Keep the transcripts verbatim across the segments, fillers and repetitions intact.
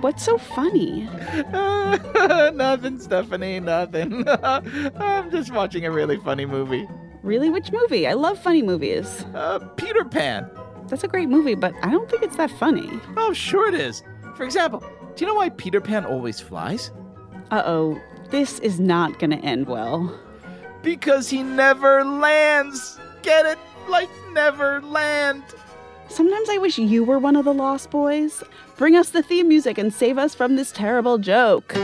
What's so funny? Uh, nothing, Stephanie, nothing. I'm just watching a really funny movie. Really? Which movie? I love funny movies. Uh, Peter Pan. That's a great movie, but I don't think it's that funny. Oh, sure it is. For example, do you know why Peter Pan always flies? Uh-oh, this is not going to end well. Because he never lands. Get it? Like, never land. Sometimes I wish you were one of the Lost Boys. Bring us the theme music and save us from this terrible joke.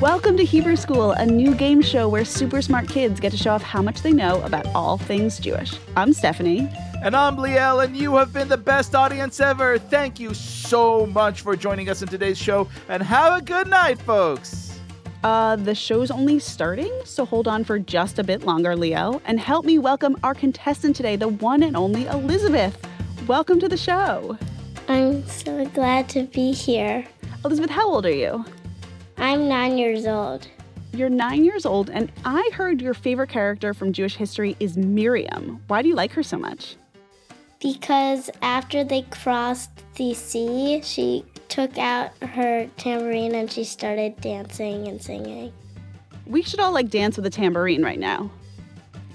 Welcome to Hebrew School, a new game show where super smart kids get to show off how much they know about all things Jewish. I'm Stephanie. And I'm Liel, and you have been the best audience ever. Thank you so much for joining us in today's show, and have a good night, folks. Uh, the show's only starting, so hold on for just a bit longer, Liel, and help me welcome our contestant today, the one and only Elizabeth. Welcome to the show. I'm so glad to be here. Elizabeth, how old are you? I'm nine years old. You're nine years old, and I heard your favorite character from Jewish history is Miriam. Why do you like her so much? Because after they crossed the sea, she took out her tambourine and she started dancing and singing. We should all like dance with a tambourine right now.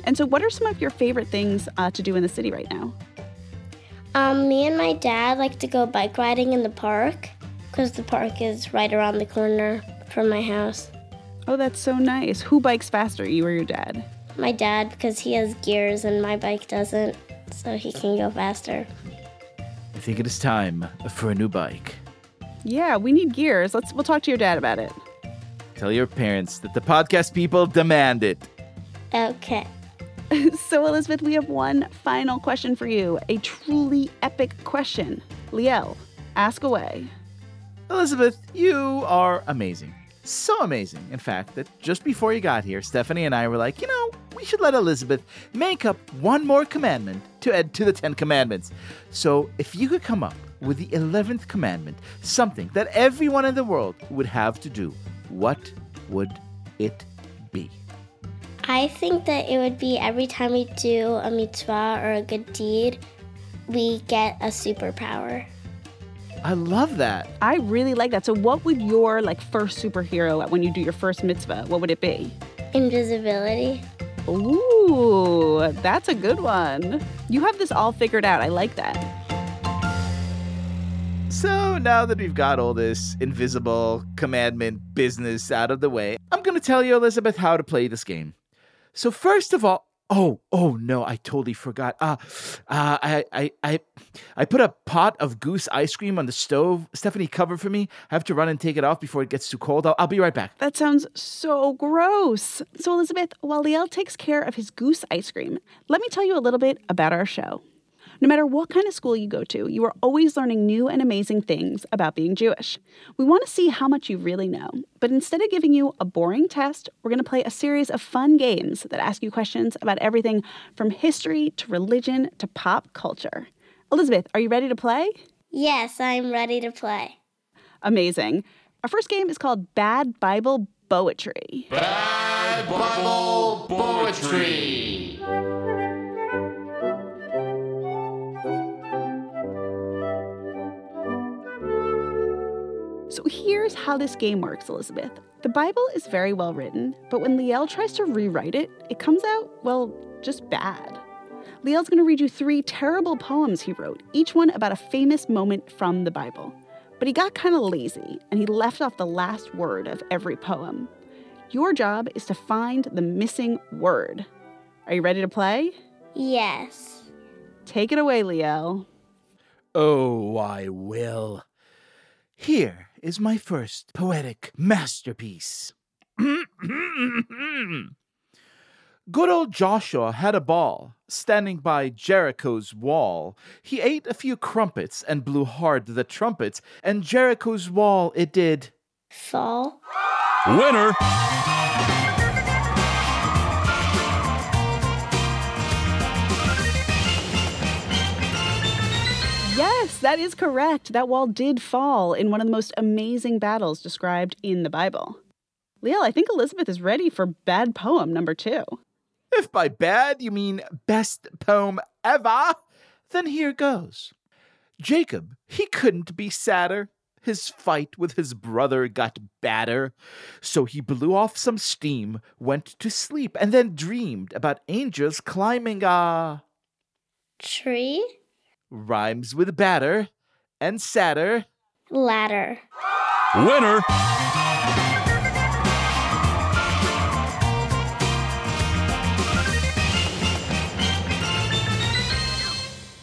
And so what are some of your favorite things uh, to do in the city right now? Um, me and my dad like to go bike riding in the park because the park is right around the corner from my house. Oh, that's so nice. Who bikes faster, you or your dad? My dad, because he has gears and my bike doesn't. So he can go faster. I think it is time for a new bike. Yeah, we need gears. Let's we'll talk to your dad about it. Tell your parents that the podcast people demand it. Okay. So, Elizabeth, we have one final question for you. A truly epic question. Liel, ask away. Elizabeth, you are amazing. So amazing, in fact, that just before you got here, Stephanie and I were like, you know, we should let Elizabeth make up one more commandment to add to the Ten Commandments. So if you could come up with the eleventh commandment, something that everyone in the world would have to do, what would it be? I think that it would be every time we do a mitzvah or a good deed, we get a superpower. I love that. I really like that. So what would your like first superhero when you do your first mitzvah, what would it be? Invisibility. Ooh, that's a good one. You have this all figured out. I like that. So now that we've got all this invisible commandment business out of the way, I'm going to tell you, Elizabeth, how to play this game. So first of all, Oh, oh no, I totally forgot. Uh, uh, I, I, I, I put a pot of goose ice cream on the stove. Stephanie, cover for me. I have to run and take it off before it gets too cold. I'll, I'll be right back. That sounds so gross. So, Elizabeth, while Liel takes care of his goose ice cream, let me tell you a little bit about our show. No matter what kind of school you go to, you are always learning new and amazing things about being Jewish. We want to see how much you really know, but instead of giving you a boring test, we're going to play a series of fun games that ask you questions about everything from history to religion to pop culture. Elizabeth, are you ready to play? Yes, I'm ready to play. Amazing. Our first game is called Bad Bible Poetry. Bad Bible Poetry. So here's how this game works, Elizabeth. The Bible is very well written, but when Liel tries to rewrite it, it comes out, well, just bad. Liel's going to read you three terrible poems he wrote, each one about a famous moment from the Bible. But he got kind of lazy, and he left off the last word of every poem. Your job is to find the missing word. Are you ready to play? Yes. Take it away, Liel. Oh, I will. Here is my first poetic masterpiece. Good old Joshua had a ball. Standing by Jericho's wall, he ate a few crumpets and blew hard the trumpets, and Jericho's wall it did fall. Winner! Yes, Yes, that is correct. That wall did fall in one of the most amazing battles described in the Bible. Liel, I think Elizabeth is ready for bad poem number two. If by bad you mean best poem ever, then here goes. Jacob, he couldn't be sadder. His fight with his brother got badder. So he blew off some steam, went to sleep, and then dreamed about angels climbing a... tree? Rhymes with batter and sadder. Ladder. Winner!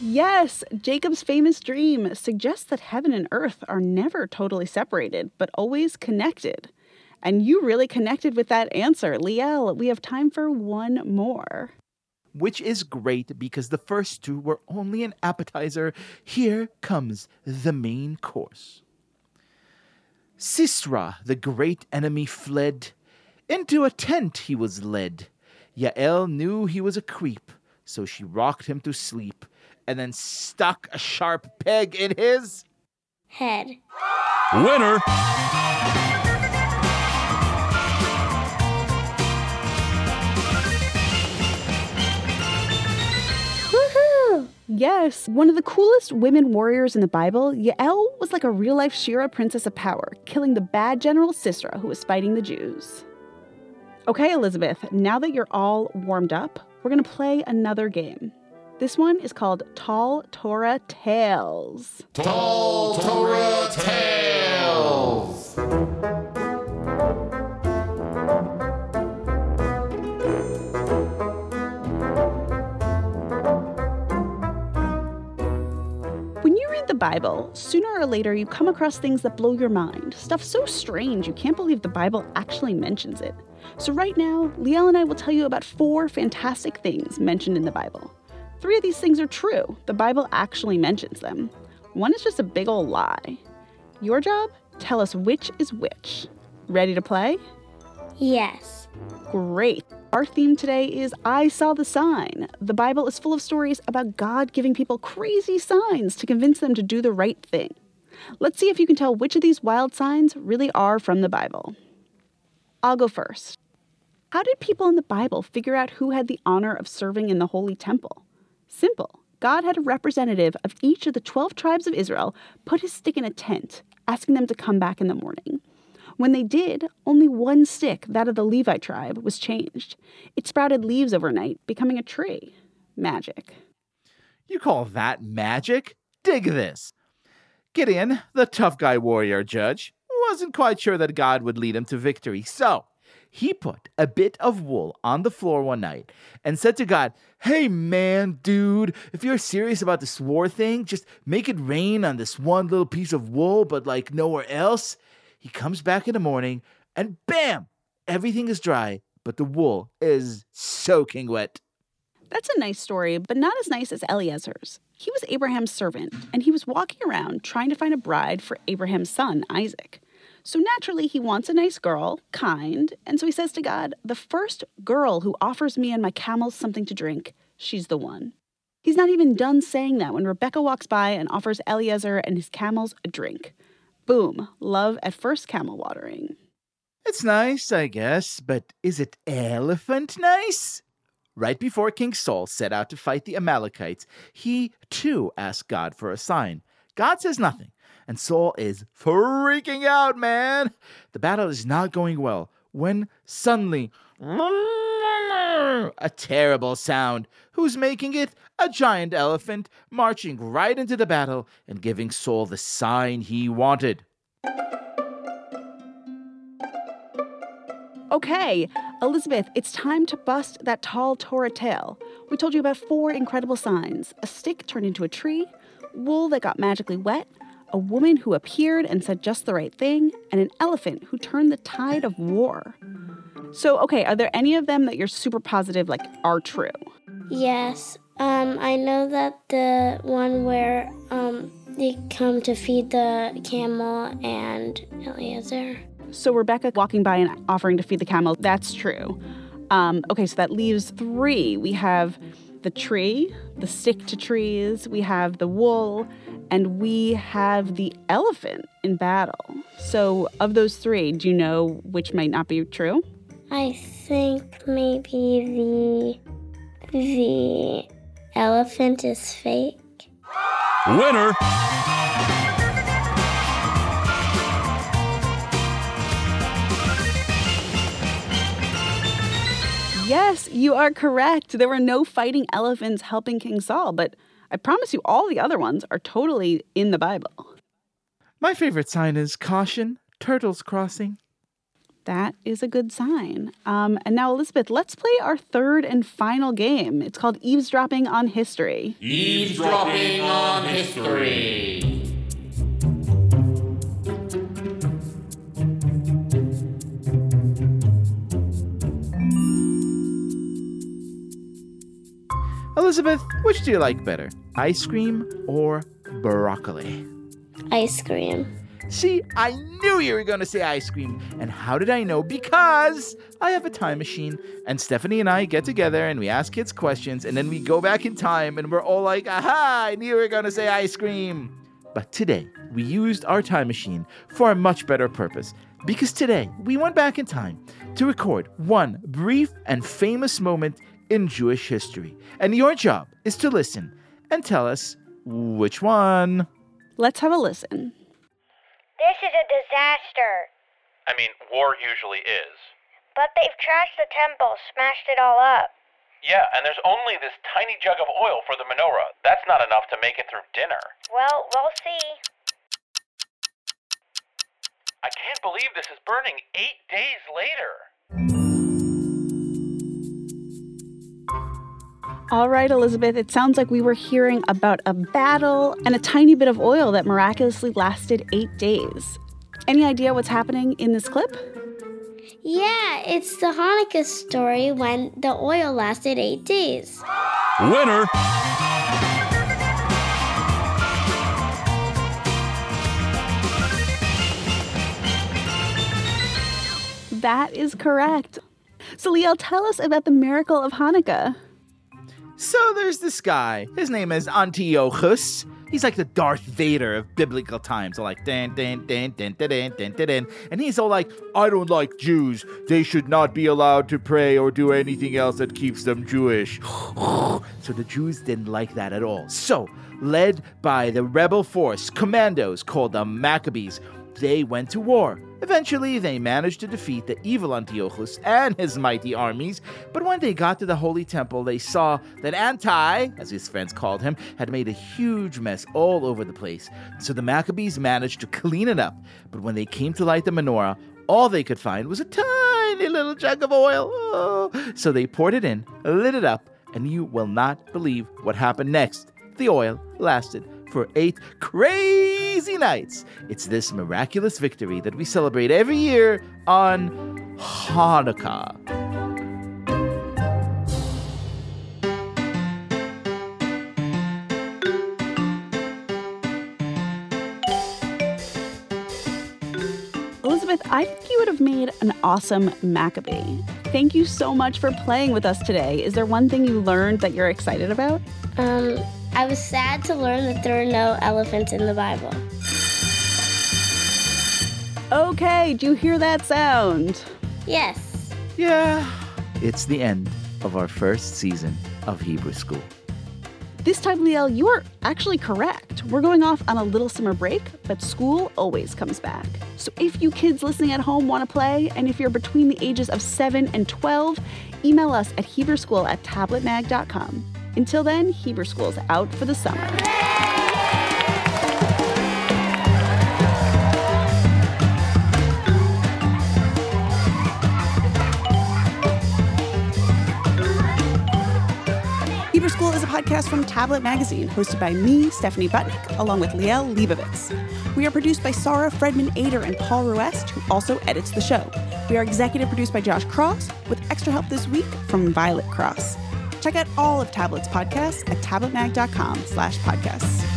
Yes, Jacob's famous dream suggests that heaven and earth are never totally separated, but always connected. And you really connected with that answer, Liel. We have time for one more. Which is great because the first two were only an appetizer. Here comes the main course. Sisera, the great enemy, fled. Into a tent he was led. Yael knew he was a creep, so she rocked him to sleep. And then stuck a sharp peg in his... head. Winner! Woohoo! Yes, one of the coolest women warriors in the Bible, Yael was like a real-life Shira, princess of power, killing the bad general Sisera who was fighting the Jews. Okay, Elizabeth, now that you're all warmed up, we're going to play another game. This one is called Tall Torah Tales. Tall Torah Tales! When you read the Bible, sooner or later you come across things that blow your mind. Stuff so strange you can't believe the Bible actually mentions it. So right now, Liel and I will tell you about four fantastic things mentioned in the Bible. Three of these things are true. The Bible actually mentions them. One is just a big old lie. Your job? Tell us which is which. Ready to play? Yes. Great. Our theme today is I Saw the Sign. The Bible is full of stories about God giving people crazy signs to convince them to do the right thing. Let's see if you can tell which of these wild signs really are from the Bible. I'll go first. How did people in the Bible figure out who had the honor of serving in the Holy Temple? Simple. God had a representative of each of the twelve tribes of Israel put his stick in a tent, asking them to come back in the morning. When they did, only one stick, that of the Levi tribe, was changed. It sprouted leaves overnight, becoming a tree. Magic. You call that magic? Dig this. Gideon, the tough guy warrior judge, wasn't quite sure that God would lead him to victory, so he put a bit of wool on the floor one night and said to God, "Hey, man, dude, if you're serious about this war thing, just make it rain on this one little piece of wool, but like nowhere else." He comes back in the morning and bam, everything is dry, but the wool is soaking wet. That's a nice story, but not as nice as Eliezer's. He was Abraham's servant, and he was walking around trying to find a bride for Abraham's son, Isaac. So naturally, he wants a nice girl, kind, and so he says to God, "The first girl who offers me and my camels something to drink, she's the one." He's not even done saying that when Rebecca walks by and offers Eliezer and his camels a drink. Boom, love at first camel watering. It's nice, I guess, but is it elephant nice? Right before King Saul set out to fight the Amalekites, he, too, asked God for a sign. God says nothing. And Saul is freaking out, man. The battle is not going well when suddenly a terrible sound. Who's making it? A giant elephant marching right into the battle and giving Saul the sign he wanted. Okay, Elizabeth, it's time to bust that tall Torah tale. We told you about four incredible signs. A stick turned into a tree, wool that got magically wet, a woman who appeared and said just the right thing, and an elephant who turned the tide of war. So, okay, are there any of them that you're super positive, like, are true? Yes. Um, I know that the one where um, they come to feed the camel and Eliezer. So Rebecca walking by and offering to feed the camel, that's true. Um, okay, so that leaves three. We have the tree, the stick to trees, we have the wool, And we have the elephant in battle. So of those three, do you know which might not be true? I think maybe the, the elephant is fake. Winner! Yes, you are correct. There were no fighting elephants helping King Saul, but I promise you all the other ones are totally in the Bible. My favorite sign is caution, turtles crossing. That is a good sign. Um, and now, Elizabeth, let's play our third and final game. It's called Eavesdropping on History. Eavesdropping on History. Elizabeth, which do you like better, ice cream or broccoli? Ice cream. See, I knew you were going to say ice cream. And how did I know? Because I have a time machine, and Stephanie and I get together and we ask kids questions, and then we go back in time and we're all like, aha, I knew you were going to say ice cream. But today, we used our time machine for a much better purpose, because today we went back in time to record one brief and famous moment in Jewish history. And your job is to listen and tell us which one. Let's have a listen. This is a disaster. I mean, war usually is. But they've trashed the temple, smashed it all up. Yeah, and there's only this tiny jug of oil for the menorah. That's not enough to make it through dinner. Well, we'll see. I can't believe this is burning eight days later. All right, Elizabeth, it sounds like we were hearing about a battle and a tiny bit of oil that miraculously lasted eight days. Any idea what's happening in this clip? Yeah, it's the Hanukkah story when the oil lasted eight days. Winner! That is correct. So, Liel, tell us about the miracle of Hanukkah. So there's this guy. His name is Antiochus. He's like the Darth Vader of biblical times. All like, dan, dan, dan, dan, dan, dan, dan. And he's all like, I don't like Jews. They should not be allowed to pray or do anything else that keeps them Jewish. So the Jews didn't like that at all. So, led by the rebel force, commandos called the Maccabees, they went to war. Eventually, they managed to defeat the evil Antiochus and his mighty armies, but when they got to the Holy Temple, they saw that Anti, as his friends called him, had made a huge mess all over the place. So the Maccabees managed to clean it up, but when they came to light the menorah, all they could find was a tiny little jug of oil. Oh. So they poured it in, lit it up, and you will not believe what happened next. The oil lasted for eight crazy nights. It's this miraculous victory that we celebrate every year on Hanukkah. Elizabeth, I think you would have made an awesome Maccabee. Thank you so much for playing with us today. Is there one thing you learned that you're excited about? Um... I was sad to learn that there are no elephants in the Bible. Okay, do you hear that sound? Yes. Yeah. It's the end of our first season of Hebrew School. This time, Liel, you are actually correct. We're going off on a little summer break, but school always comes back. So if you kids listening at home want to play, and if you're between the ages of seven and twelve, email us at Hebrew School at tablet mag dot com. Until then, Hebrew School is out for the summer. Hebrew School is a podcast from Tablet Magazine, hosted by me, Stephanie Butnick, along with Liel Leibovitz. We are produced by Sarah Fredman-Ader and Paul Ruest, who also edits the show. We are executive produced by Josh Cross, with extra help this week from Violet Cross. Check out all of Tablet's podcasts at tabletmag dot com slash podcasts.